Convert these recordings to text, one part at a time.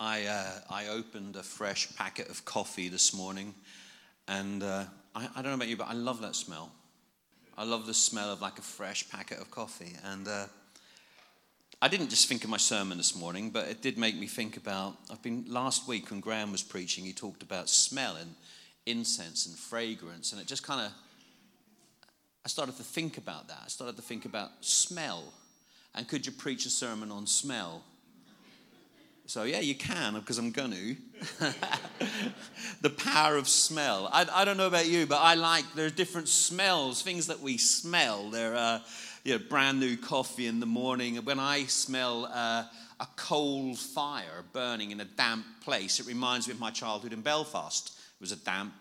I opened a fresh packet of coffee this morning, and I don't know about you, but I love that smell. I love the smell of like a fresh packet of coffee, and I didn't just think of my sermon this morning, but it did make me think about, last week when Graham was preaching, he talked about smell and incense and fragrance, and it just kind of, I started to think about that. I started to think about smell, and could you preach a sermon on smell? So yeah, you can, because I'm going to. The power of smell. I don't know about you, but I like, there are different smells, things that we smell. There are brand new coffee in the morning. When I smell a coal fire burning in a damp place, it reminds me of my childhood in Belfast. It was a damp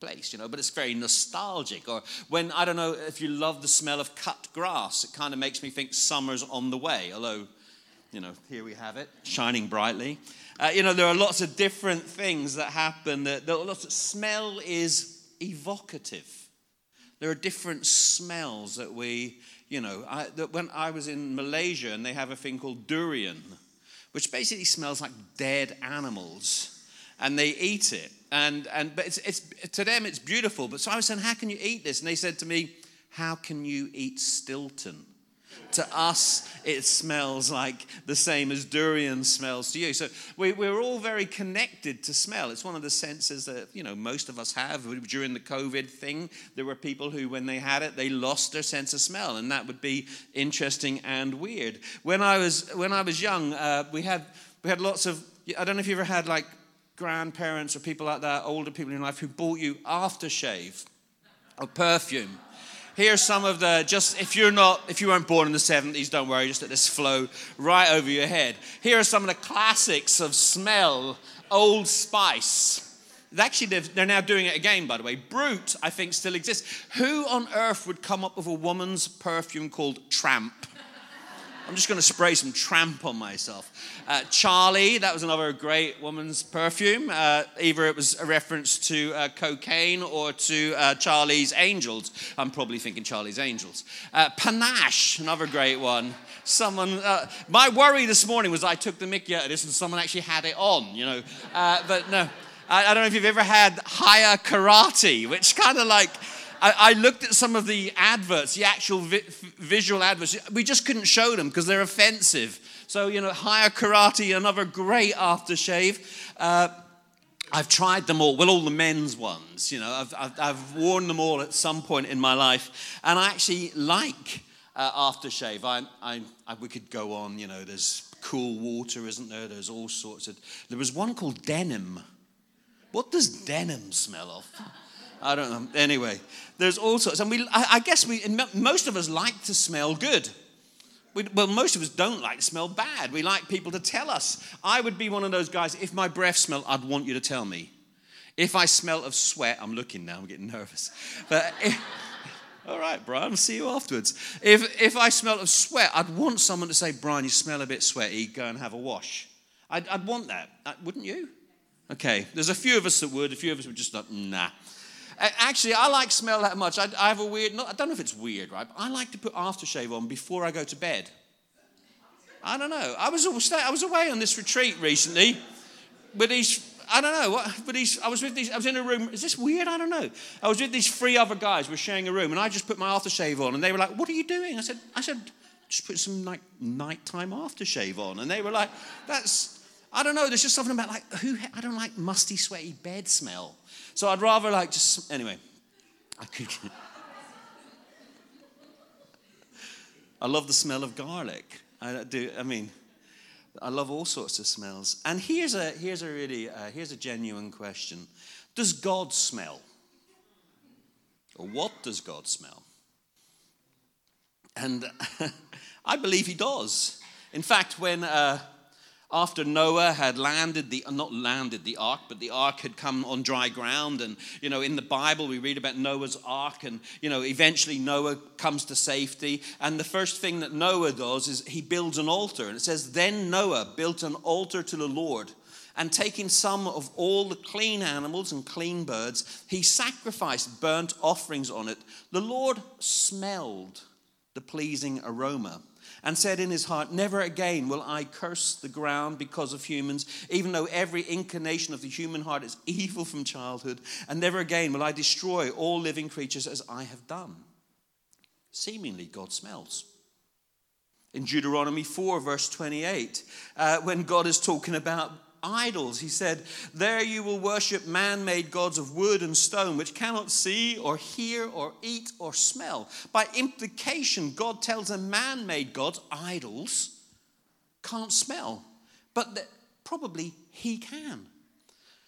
place, but it's very nostalgic. Or when, I don't know if you love the smell of cut grass, it kind of makes me think summer's on the way, although here we have it, shining brightly. There are lots of different things that happen. Smell is evocative. There are different smells that we, when I was in Malaysia, and they have a thing called durian, which basically smells like dead animals, and they eat it. But it's to them it's beautiful. But so I was saying, how can you eat this? And they said to me, how can you eat Stilton? To us, it smells like the same as durian smells to you. So we're all very connected to smell. It's one of the senses that, most of us have. During the COVID thing, there were people who, when they had it, they lost their sense of smell, and that would be interesting and weird. When I was young, we had lots of, I don't know if you ever had like grandparents or people like that, older people in life who bought you aftershave or perfume. Here's some of the, if you weren't born in the 70s, don't worry, just let this flow right over your head. Here are some of the classics of smell. Old Spice. They're now doing it again, by the way. Brute, I think, still exists. Who on earth would come up with a woman's perfume called Tramp? I'm just going to spray some Tramp on myself. Charlie, that was another great woman's perfume. Either it was a reference to cocaine or to Charlie's Angels. I'm probably thinking Charlie's Angels. Panache, another great one. My worry this morning was I took the mickey out of this and someone actually had it on, But no, I don't know if you've ever had Hai Karate, which kind of like... I looked at some of the adverts, the actual visual adverts. We just couldn't show them because they're offensive. So, Hai Karate, another great aftershave. I've tried them all. Well, all the men's ones, I've worn them all at some point in my life. And I actually like aftershave. We could go on, there's cool water, isn't there? There's all sorts of... There was one called denim. What does denim smell of? I don't know. Anyway, there's all sorts. And most of us like to smell good. Most of us don't like to smell bad. We like people to tell us. I would be one of those guys, if my breath smelled, I'd want you to tell me. If I smell of sweat, I'm looking now, I'm getting nervous. But all right, Brian, I'll see you afterwards. If I smell of sweat, I'd want someone to say, Brian, you smell a bit sweaty, go and have a wash. I'd want that. Wouldn't you? Okay, there's a few of us that would. A few of us would just like, nah. Actually, I like smell that much. I have a weird, I don't know if it's weird, right? But I like to put aftershave on before I go to bed. I don't know. I was away on this retreat recently with these, I don't know. I was in a room. Is this weird? I don't know. I was with these 3 other guys. We're sharing a room, and I just put my aftershave on, and they were like, "What are you doing?" I said, just put some like nighttime aftershave on, and they were like, "That's." I don't know, there's just something about I don't like musty, sweaty bed smell. So I'd rather like just, anyway. I love the smell of garlic. I do, I love all sorts of smells. And here's a genuine question. Does God smell? Or what does God smell? And I believe he does. In fact, when... After Noah had the ark had come on dry ground. And, in the Bible, we read about Noah's ark. And, eventually Noah comes to safety. And the first thing that Noah does is he builds an altar. And it says, then Noah built an altar to the Lord. And taking some of all the clean animals and clean birds, he sacrificed burnt offerings on it. The Lord smelled the pleasing aroma. and said in his heart, never again will I curse the ground because of humans, even though every inclination of the human heart is evil from childhood, and never again will I destroy all living creatures as I have done. Seemingly, God smells. In Deuteronomy 4, verse 28, when God is talking about idols, he said, there you will worship man-made gods of wood and stone, which cannot see or hear or eat or smell. By implication, God tells them man-made gods, idols, can't smell, but that probably he can.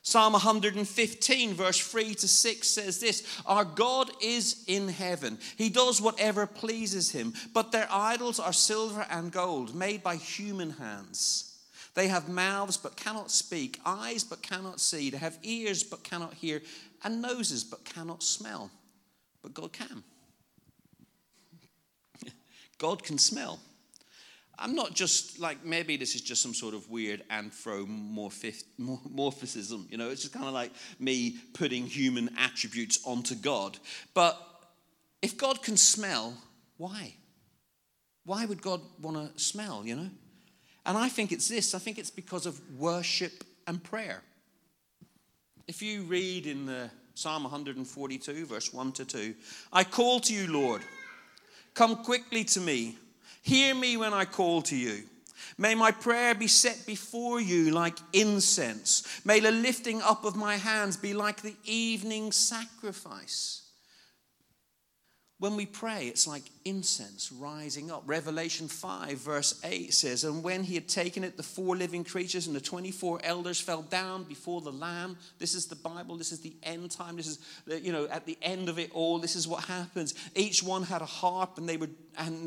Psalm 115, verse 3 to 6 says this, our God is in heaven. He does whatever pleases him, but their idols are silver and gold, made by human hands. They have mouths but cannot speak, eyes but cannot see. They have ears but cannot hear, and noses but cannot smell. But God can. God can smell. I'm not just like, maybe this is just some sort of weird anthropomorphism. You know, it's just kind of like me putting human attributes onto God. But if God can smell, why? Why would God want to smell, you know? And I think it's this. I think it's because of worship and prayer. If you read in the Psalm 142, verse 1 to 2, I call to you, Lord. Come quickly to me. Hear me when I call to you. May my prayer be set before you like incense. May the lifting up of my hands be like the evening sacrifice. When we pray, it's like incense rising up. Revelation 5, verse 8 says, and when he had taken it, the four living creatures and the 24 elders fell down before the Lamb. This is the Bible. This is the end time. This is, you know, at the end of it all, this is what happens. Each one had a harp, and they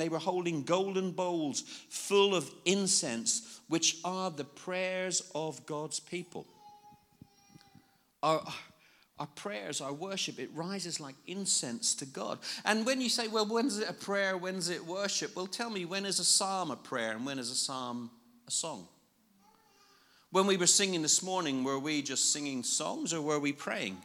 were holding golden bowls full of incense, which are the prayers of God's people. Our prayers, our worship, it rises like incense to God. And when you say, well, when's it a prayer, when's it worship? Well, tell me, when is a psalm a prayer and when is a psalm a song? When we were singing this morning, were we just singing songs or were we praying?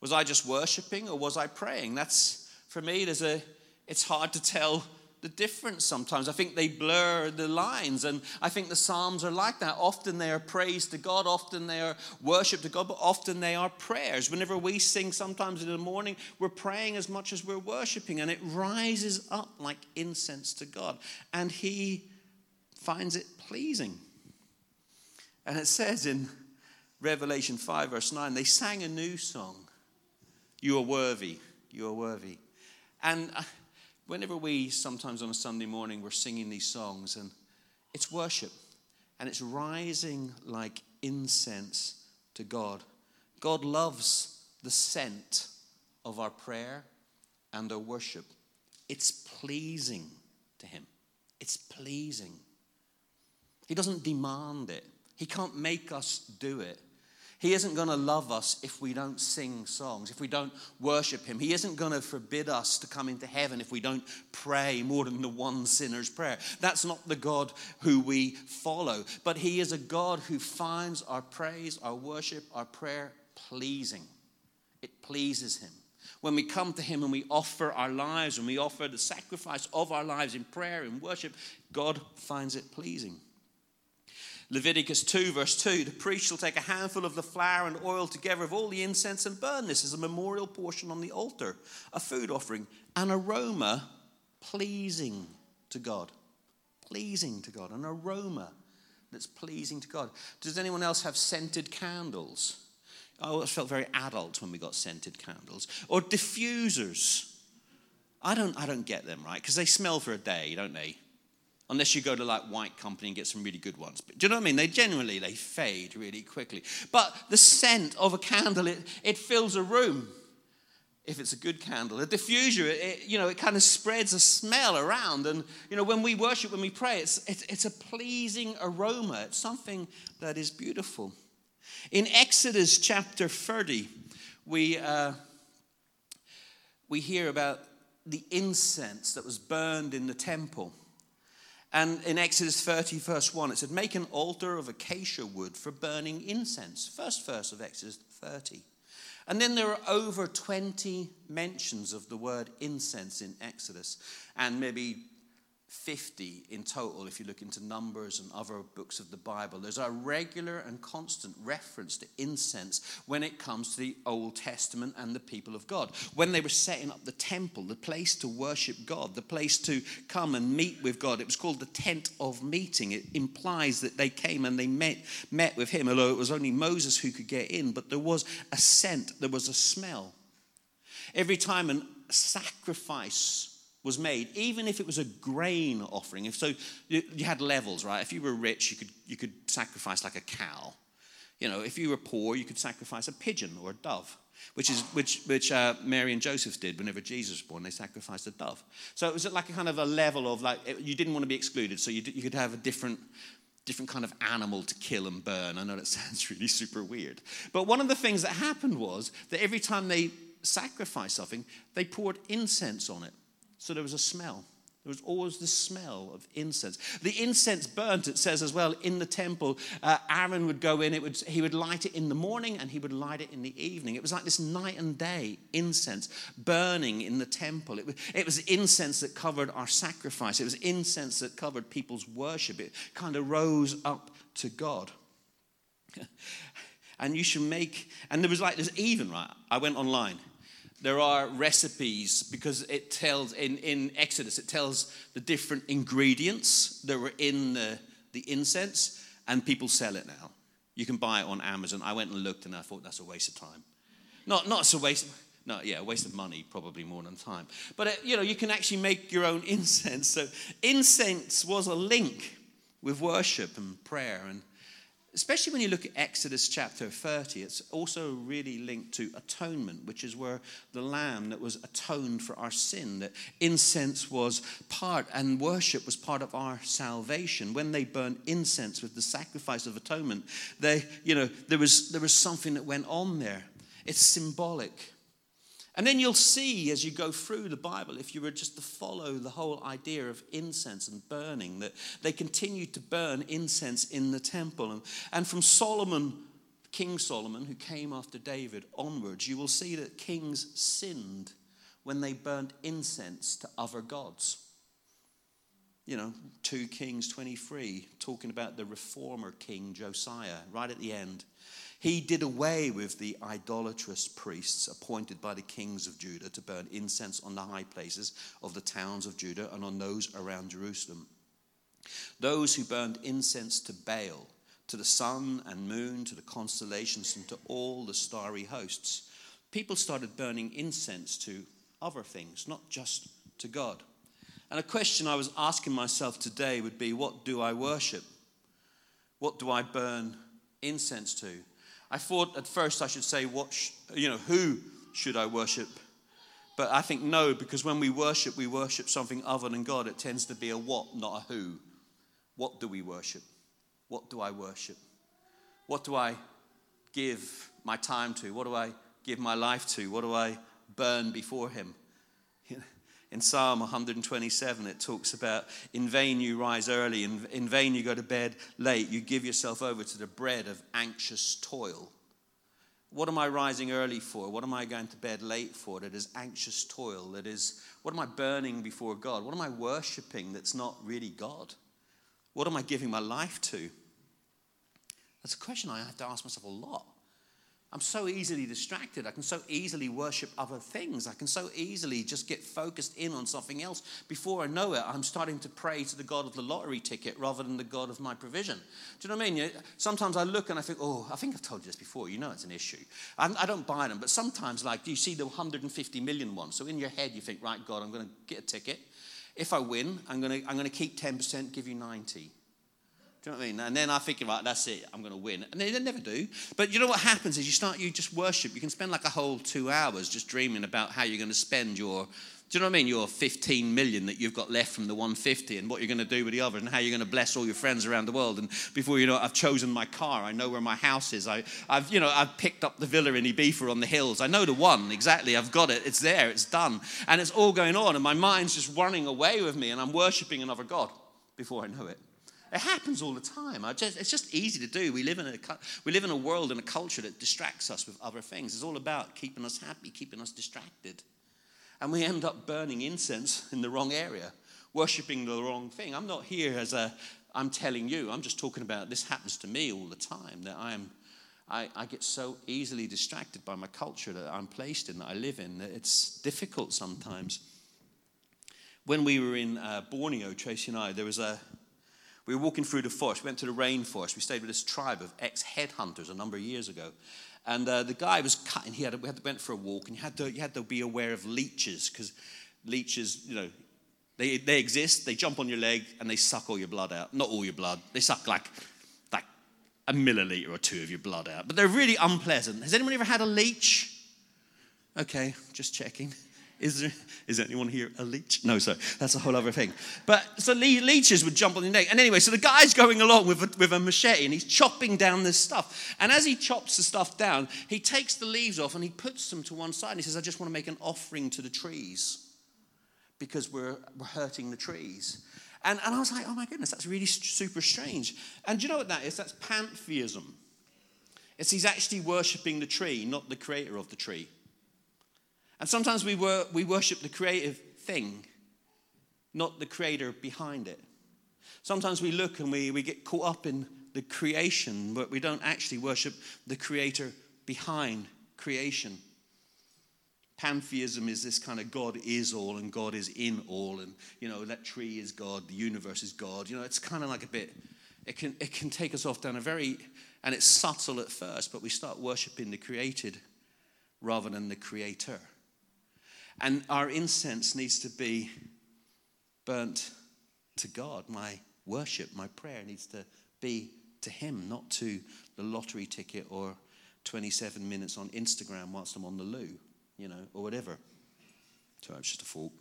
Was I just worshiping or was I praying? That's, for me, it's hard to tell the difference sometimes. I think they blur the lines, and I think the Psalms are like that. Often they are praise to God, often they are worship to God, but often they are prayers. Whenever we sing, sometimes in the morning, we're praying as much as we're worshiping, and it rises up like incense to God, and he finds it pleasing. And it says in Revelation 5, verse 9, they sang a new song, you are worthy, you are worthy. And whenever we, sometimes on a Sunday morning, we're singing these songs, and it's worship, and it's rising like incense to God. God loves the scent of our prayer and our worship. It's pleasing to him. It's pleasing. He doesn't demand it. He can't make us do it. He isn't going to love us if we don't sing songs, if we don't worship him. He isn't going to forbid us to come into heaven if we don't pray more than the one sinner's prayer. That's not the God who we follow. But he is a God who finds our praise, our worship, our prayer pleasing. It pleases him. When we come to him and we offer our lives, when we offer the sacrifice of our lives in prayer and worship, God finds it pleasing. Leviticus 2, verse 2, the priest shall take a handful of the flour and oil together of all the incense and burn this as a memorial portion on the altar, a food offering, an aroma pleasing to God. Pleasing to God, an aroma that's pleasing to God. Does anyone else have scented candles? I always felt very adult when we got scented candles. Or diffusers. I don't get them, right? Because they smell for a day, don't they? Unless you go to like White Company and get some really good ones. But do you know what I mean? They generally fade really quickly. But the scent of a candle, it fills a room if it's a good candle. A diffuser, it kind of spreads a smell around. And, you know, when we worship, when we pray, it's a pleasing aroma. It's something that is beautiful. In Exodus chapter 30, we hear about the incense that was burned in the temple. And in Exodus 30, verse 1, it said, make an altar of acacia wood for burning incense. First verse of Exodus 30. And then there are over 20 mentions of the word incense in Exodus. And maybe 50 in total if you look into Numbers and other books of the Bible. There's a regular and constant reference to incense when it comes to the Old Testament and the people of God. When they were setting up the temple, the place to worship God, the place to come and meet with God, it was called the tent of meeting. It implies that they came and they met with him, although it was only Moses who could get in, but there was a scent, there was a smell. Every time a sacrifice was made, even if it was a grain offering. If so, you had levels, right? If you were rich, you could sacrifice like a cow. You know, if you were poor, you could sacrifice a pigeon or a dove, which Mary and Joseph did whenever Jesus was born. They sacrificed a dove. So it was like a kind of a level of like you didn't want to be excluded, so you could have a different kind of animal to kill and burn. I know that sounds really super weird, but one of the things that happened was that every time they sacrificed something, they poured incense on it. So there was a smell. There was always the smell of incense. The incense burnt, it says as well, in the temple. Aaron would go in. He would light it in the morning and he would light it in the evening. It was like this night and day incense burning in the temple. It was incense that covered our sacrifice. It was incense that covered people's worship. It kind of rose up to God. And there was like this even, right? I went online. There are recipes because it tells, in Exodus, it tells the different ingredients that were in the incense, and people sell it now. You can buy it on Amazon. I went and looked, and I thought that's a waste of time. A waste of money probably more than time. But, you can actually make your own incense. So incense was a link with worship and prayer, and especially when you look at Exodus chapter 30, it's also really linked to atonement, which is where the lamb that was atoned for our sin, that incense was part and worship was part of our salvation. When they burnt incense with the sacrifice of atonement, there was something that went on there. It's symbolic. And then you'll see as you go through the Bible, if you were just to follow the whole idea of incense and burning, that they continued to burn incense in the temple. And from Solomon, King Solomon, who came after David onwards, you will see that kings sinned when they burnt incense to other gods. 2 Kings 23, talking about the reformer king Josiah, right at the end. He did away with the idolatrous priests appointed by the kings of Judah to burn incense on the high places of the towns of Judah and on those around Jerusalem. Those who burned incense to Baal, to the sun and moon, to the constellations, and to all the starry hosts. People started burning incense to other things, not just to God. And a question I was asking myself today would be, what do I worship? What do I burn incense to? I thought at first I should say, who should I worship? But I think no, because when we worship something other than God. It tends to be a what, not a who. What do we worship? What do I worship? What do I give my time to? What do I give my life to? What do I burn before him? In Psalm 127, it talks about, in vain you rise early, in vain you go to bed late. You give yourself over to the bread of anxious toil. What am I rising early for? What am I going to bed late for? That is anxious toil. That is, what am I burning before God? What am I worshiping that's not really God? What am I giving my life to? That's a question I have to ask myself a lot. I'm so easily distracted. I can so easily worship other things. I can so easily just get focused in on something else. Before I know it, I'm starting to pray to the God of the lottery ticket rather than the God of my provision. Do you know what I mean? Sometimes I look and I think, I think I've told you this before. You know it's an issue. I don't buy them. But sometimes, you see the 150 million one. So in your head, you think, right, God, I'm going to get a ticket. If I win, I'm going to keep 10%, give you 90%. Do you know what I mean? And then I think, right, that's it, I'm going to win. And they never do. But you know what happens is you just worship. You can spend a whole 2 hours just dreaming about how you're going to spend your 15 million that you've got left from the 150 and what you're going to do with the other and how you're going to bless all your friends around the world. And before you know it, I've chosen my car. I know where my house is. I've picked up the villa in Ibiza on the hills. I know the one exactly. I've got it. It's there. It's done. And it's all going on. And my mind's just running away with me and I'm worshipping another God before I know it. It happens all the time. It's just easy to do. We live in a world and a culture that distracts us with other things. It's all about keeping us happy, keeping us distracted. And we end up burning incense in the wrong area. worshiping the wrong thing. I'm not here as a, I'm telling you, I'm just talking about this happens to me all the time, that I get so easily distracted by my culture that I'm placed in, that I live in, that it's difficult sometimes. When we were in Borneo, Tracy and I, we were walking through the forest. We went to the rainforest. We stayed with this tribe of ex-headhunters a number of years ago. And the guy was cutting. We went for a walk, and you had to be aware of leeches, because leeches, you know, they exist. They jump on your leg and they suck all your blood out. Not all your blood. They suck like a milliliter or two of your blood out. But they're really unpleasant. Has anyone ever had a leech? Okay, just checking. Is anyone here a leech? No, sorry, that's a whole other thing. But so leeches would jump on your neck. And anyway, so the guy's going along with a machete, and he's chopping down this stuff. And as he chops the stuff down, he takes the leaves off and he puts them to one side. And he says, I just want to make an offering to the trees, because we're hurting the trees. And I was like, oh my goodness, that's really super strange. And do you know what that is? That's pantheism. It's he's actually worshipping the tree, not the creator of the tree. And sometimes we worship the creative thing, not the creator behind it. Sometimes we look and we get caught up in the creation, but we don't actually worship the creator behind creation. Pantheism is this kind of God is all and God is in all, and, you know, that tree is God, the universe is God. You know, it's kind of like a bit, it can take us off down a very, and it's subtle at first, but we start worshiping the created rather than the creator. And our incense needs to be burnt to God. My worship, my prayer needs to be to him, not to the lottery ticket or 27 minutes on Instagram whilst I'm on the loo, you know, or whatever. Sorry, it's just a thought.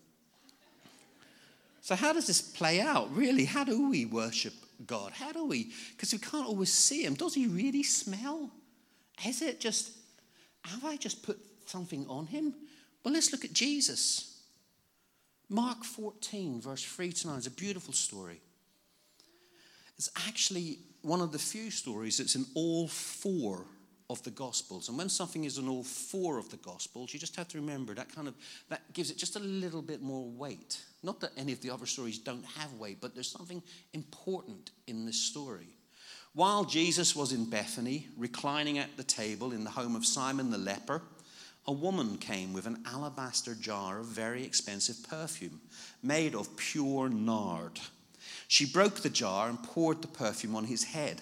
So how does this play out, really? How do we worship God? How do we? Because we can't always see him. Does he really smell? Is it just, have I just put something on him? Well, let's look at Jesus. Mark 14, verse 3-9, is a beautiful story. It's actually one of the few stories that's in all four of the Gospels. And when something is in all four of the Gospels, you just have to remember that gives it just a little bit more weight. Not that any of the other stories don't have weight, but there's something important in this story. While Jesus was in Bethany, reclining at the table in the home of Simon the leper, a woman came with an alabaster jar of very expensive perfume made of pure nard. She broke the jar and poured the perfume on his head.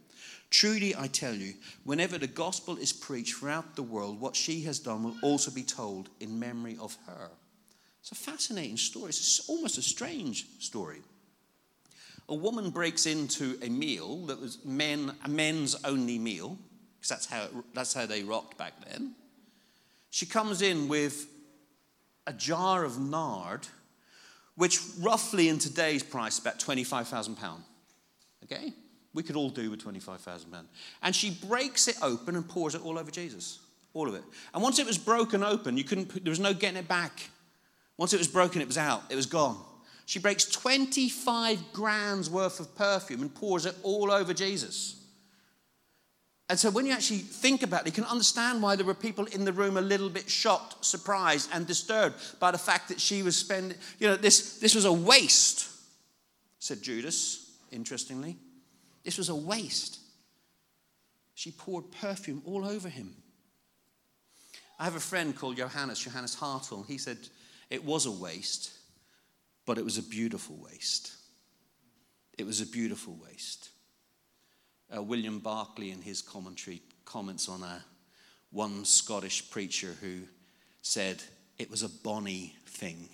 Truly, I tell you, whenever the gospel is preached throughout the world, what she has done will also be told in memory of her. It's a fascinating story. It's almost a strange story. A woman breaks into a meal that was a men's only meal, because that's how they rocked back then. She comes in with a jar of nard, which roughly in today's price is about £25,000. Okay? We could all do with £25,000. And she breaks it open and pours it all over Jesus. All of it. And once it was broken open, there was no getting it back. Once it was broken, it was out. It was gone. She breaks 25 grand's worth of perfume and pours it all over Jesus. And so when you actually think about it, you can understand why there were people in the room a little bit shocked, surprised, and disturbed by the fact that she was spending, you know, this was a waste, said Judas, interestingly. This was a waste. She poured perfume all over him. I have a friend called Johannes Hartl. He said it was a waste, but it was a beautiful waste. It was a beautiful waste. William Barclay, in his commentary, comments on one Scottish preacher who said it was a bonny thing.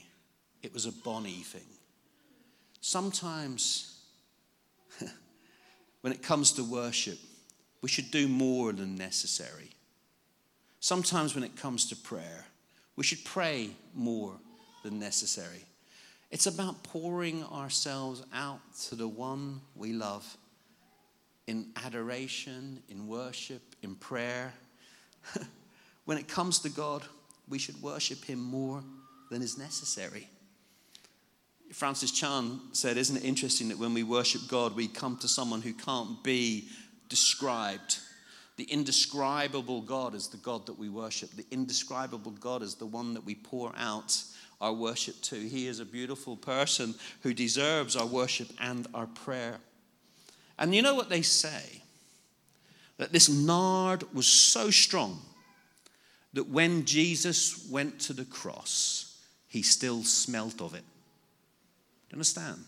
It was a bonny thing. Sometimes... when it comes to worship, we should do more than necessary. Sometimes when it comes to prayer, we should pray more than necessary. It's about pouring ourselves out to the one we love in adoration, in worship, in prayer. When it comes to God, we should worship him more than is necessary. Francis Chan said, isn't it interesting that when we worship God, we come to someone who can't be described? The indescribable God is the God that we worship. The indescribable God is the one that we pour out our worship to. He is a beautiful person who deserves our worship and our prayer. And you know what they say? That this nard was so strong that when Jesus went to the cross, he still smelt of it. Do you understand?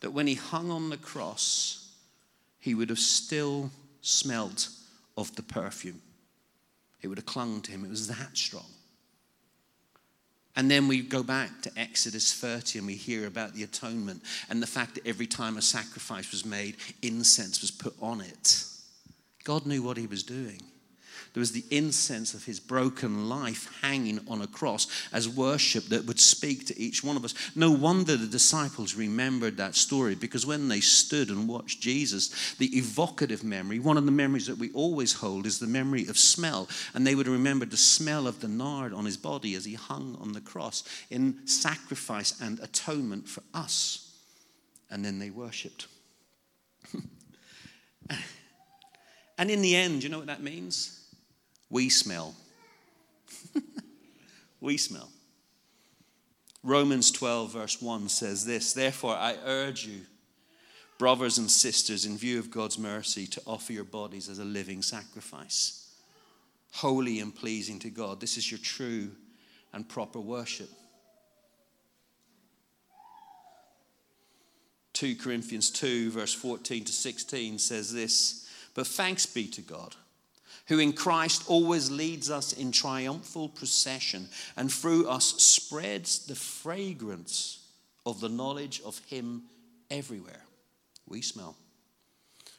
That when he hung on the cross, he would have still smelled of the perfume. It would have clung to him. It was that strong. And then we go back to Exodus 30 and we hear about the atonement and the fact that every time a sacrifice was made, incense was put on it. God knew what he was doing. There was the incense of his broken life hanging on a cross as worship that would speak to each one of us. No wonder the disciples remembered that story, because when they stood and watched Jesus, the evocative memory, one of the memories that we always hold, is the memory of smell. And they would remember the smell of the nard on his body as he hung on the cross in sacrifice and atonement for us. And then they worshipped. And in the end, you know what that means? We smell. We smell. Romans 12 verse 1 says this, therefore I urge you, brothers and sisters, in view of God's mercy, to offer your bodies as a living sacrifice, holy and pleasing to God. This is your true and proper worship. 2 Corinthians 2 verse 14 to 16 says this, but thanks be to God, who in Christ always leads us in triumphal procession, and through us spreads the fragrance of the knowledge of him everywhere. We smell.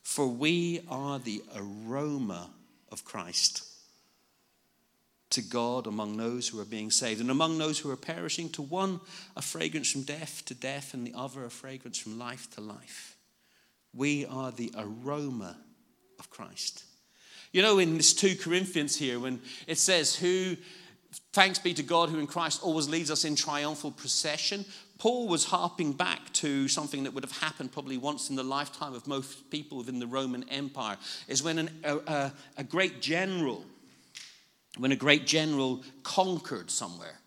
For we are the aroma of Christ to God among those who are being saved, and among those who are perishing, to one a fragrance from death to death, and the other a fragrance from life to life. We are the aroma of Christ. You know, in this 2 Corinthians here, when it says, who, thanks be to God, who in Christ always leads us in triumphal procession, Paul was harping back to something that would have happened probably once in the lifetime of most people within the Roman Empire, is when a great general conquered somewhere.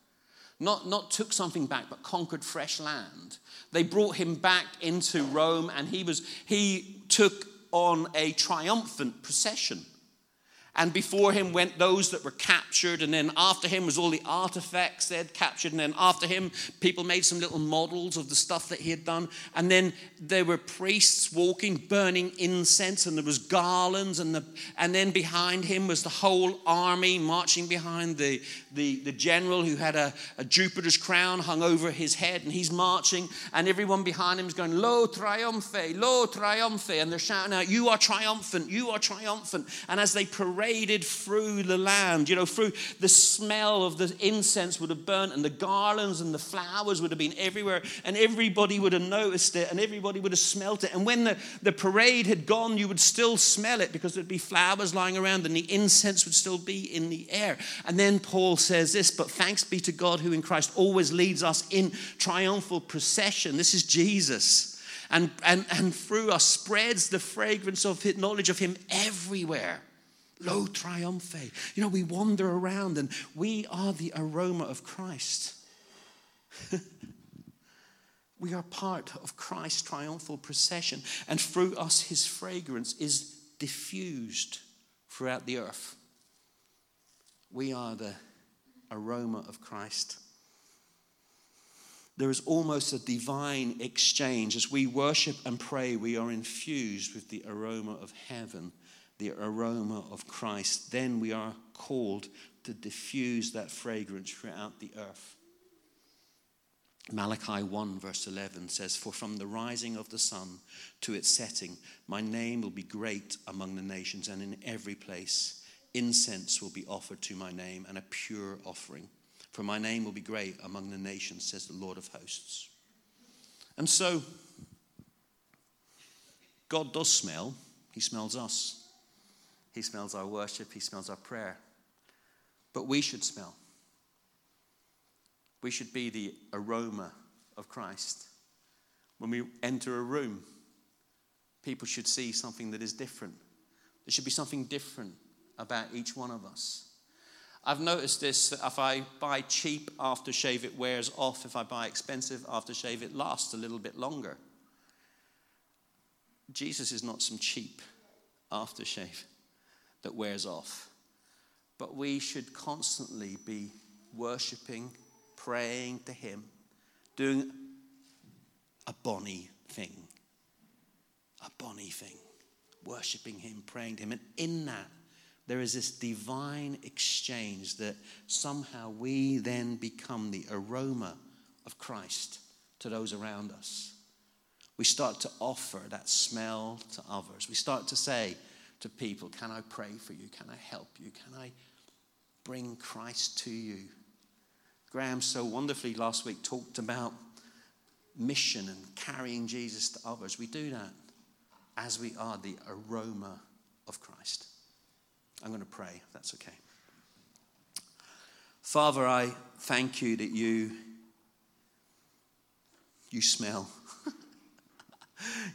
Not took something back, but conquered fresh land. They brought him back into Rome, and he took on a triumphant procession. And before him went those that were captured, and then after him was all the artifacts they had captured, and then after him people made some little models of the stuff that he had done. And then there were priests walking, burning incense, and there was garlands, and then behind him was the whole army marching behind the general who had a Jupiter's crown hung over his head, and he's marching, and everyone behind him is going, lo triumphe, and they're shouting out, you are triumphant, and as they parade through the land, you know, through the smell of the incense would have burnt, and the garlands and the flowers would have been everywhere, and everybody would have noticed it, and everybody would have smelt it. And when the parade had gone, you would still smell it, because there'd be flowers lying around, and the incense would still be in the air. And then Paul says this, but thanks be to God, who in Christ always leads us in triumphal procession. This is Jesus, and through us spreads the fragrance of his knowledge of him everywhere. Lo triumphe. You know, we wander around and we are the aroma of Christ. We are part of Christ's triumphal procession, and through us his fragrance is diffused throughout the earth. We are the aroma of Christ. There is almost a divine exchange. As we worship and pray, we are infused with the aroma of heaven, the aroma of Christ. Then we are called to diffuse that fragrance throughout the earth. Malachi 1 verse 11 says, for from the rising of the sun to its setting, my name will be great among the nations, and in every place incense will be offered to my name, and a pure offering. For my name will be great among the nations, says the Lord of hosts. And so, God does smell. He smells us. He smells our worship. He smells our prayer. But we should smell. We should be the aroma of Christ. When we enter a room, people should see something that is different. There should be something different about each one of us. I've noticed this, that if I buy cheap aftershave, it wears off. If I buy expensive aftershave, it lasts a little bit longer. Jesus is not some cheap aftershave that wears off. But we should constantly be worshiping, praying to him, doing a bonny thing. A bonny thing. Worshipping him, praying to him. And in that, there is this divine exchange that somehow we then become the aroma of Christ to those around us. We start to offer that smell to others. We start to say to people, can I pray for you? Can I help you? Can I bring Christ to you? Graham so wonderfully last week talked about mission and carrying Jesus to others. We do that as we are the aroma of Christ. I'm going to pray, if that's okay. Father, I thank you that you smell.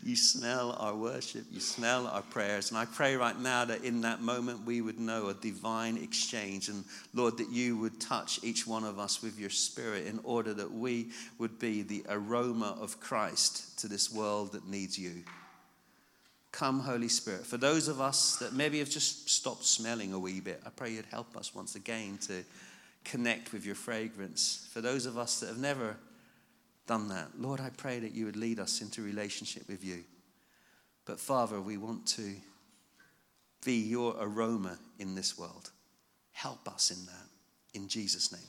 You smell our worship, you smell our prayers. And I pray right now that in that moment we would know a divine exchange. And Lord, that you would touch each one of us with your spirit in order that we would be the aroma of Christ to this world that needs you. Come, Holy Spirit. For those of us that maybe have just stopped smelling a wee bit, I pray you'd help us once again to connect with your fragrance. For those of us that have never done that, Lord, I pray that you would lead us into relationship with you. But Father, we want to be your aroma in this world. Help us in that. In Jesus' name.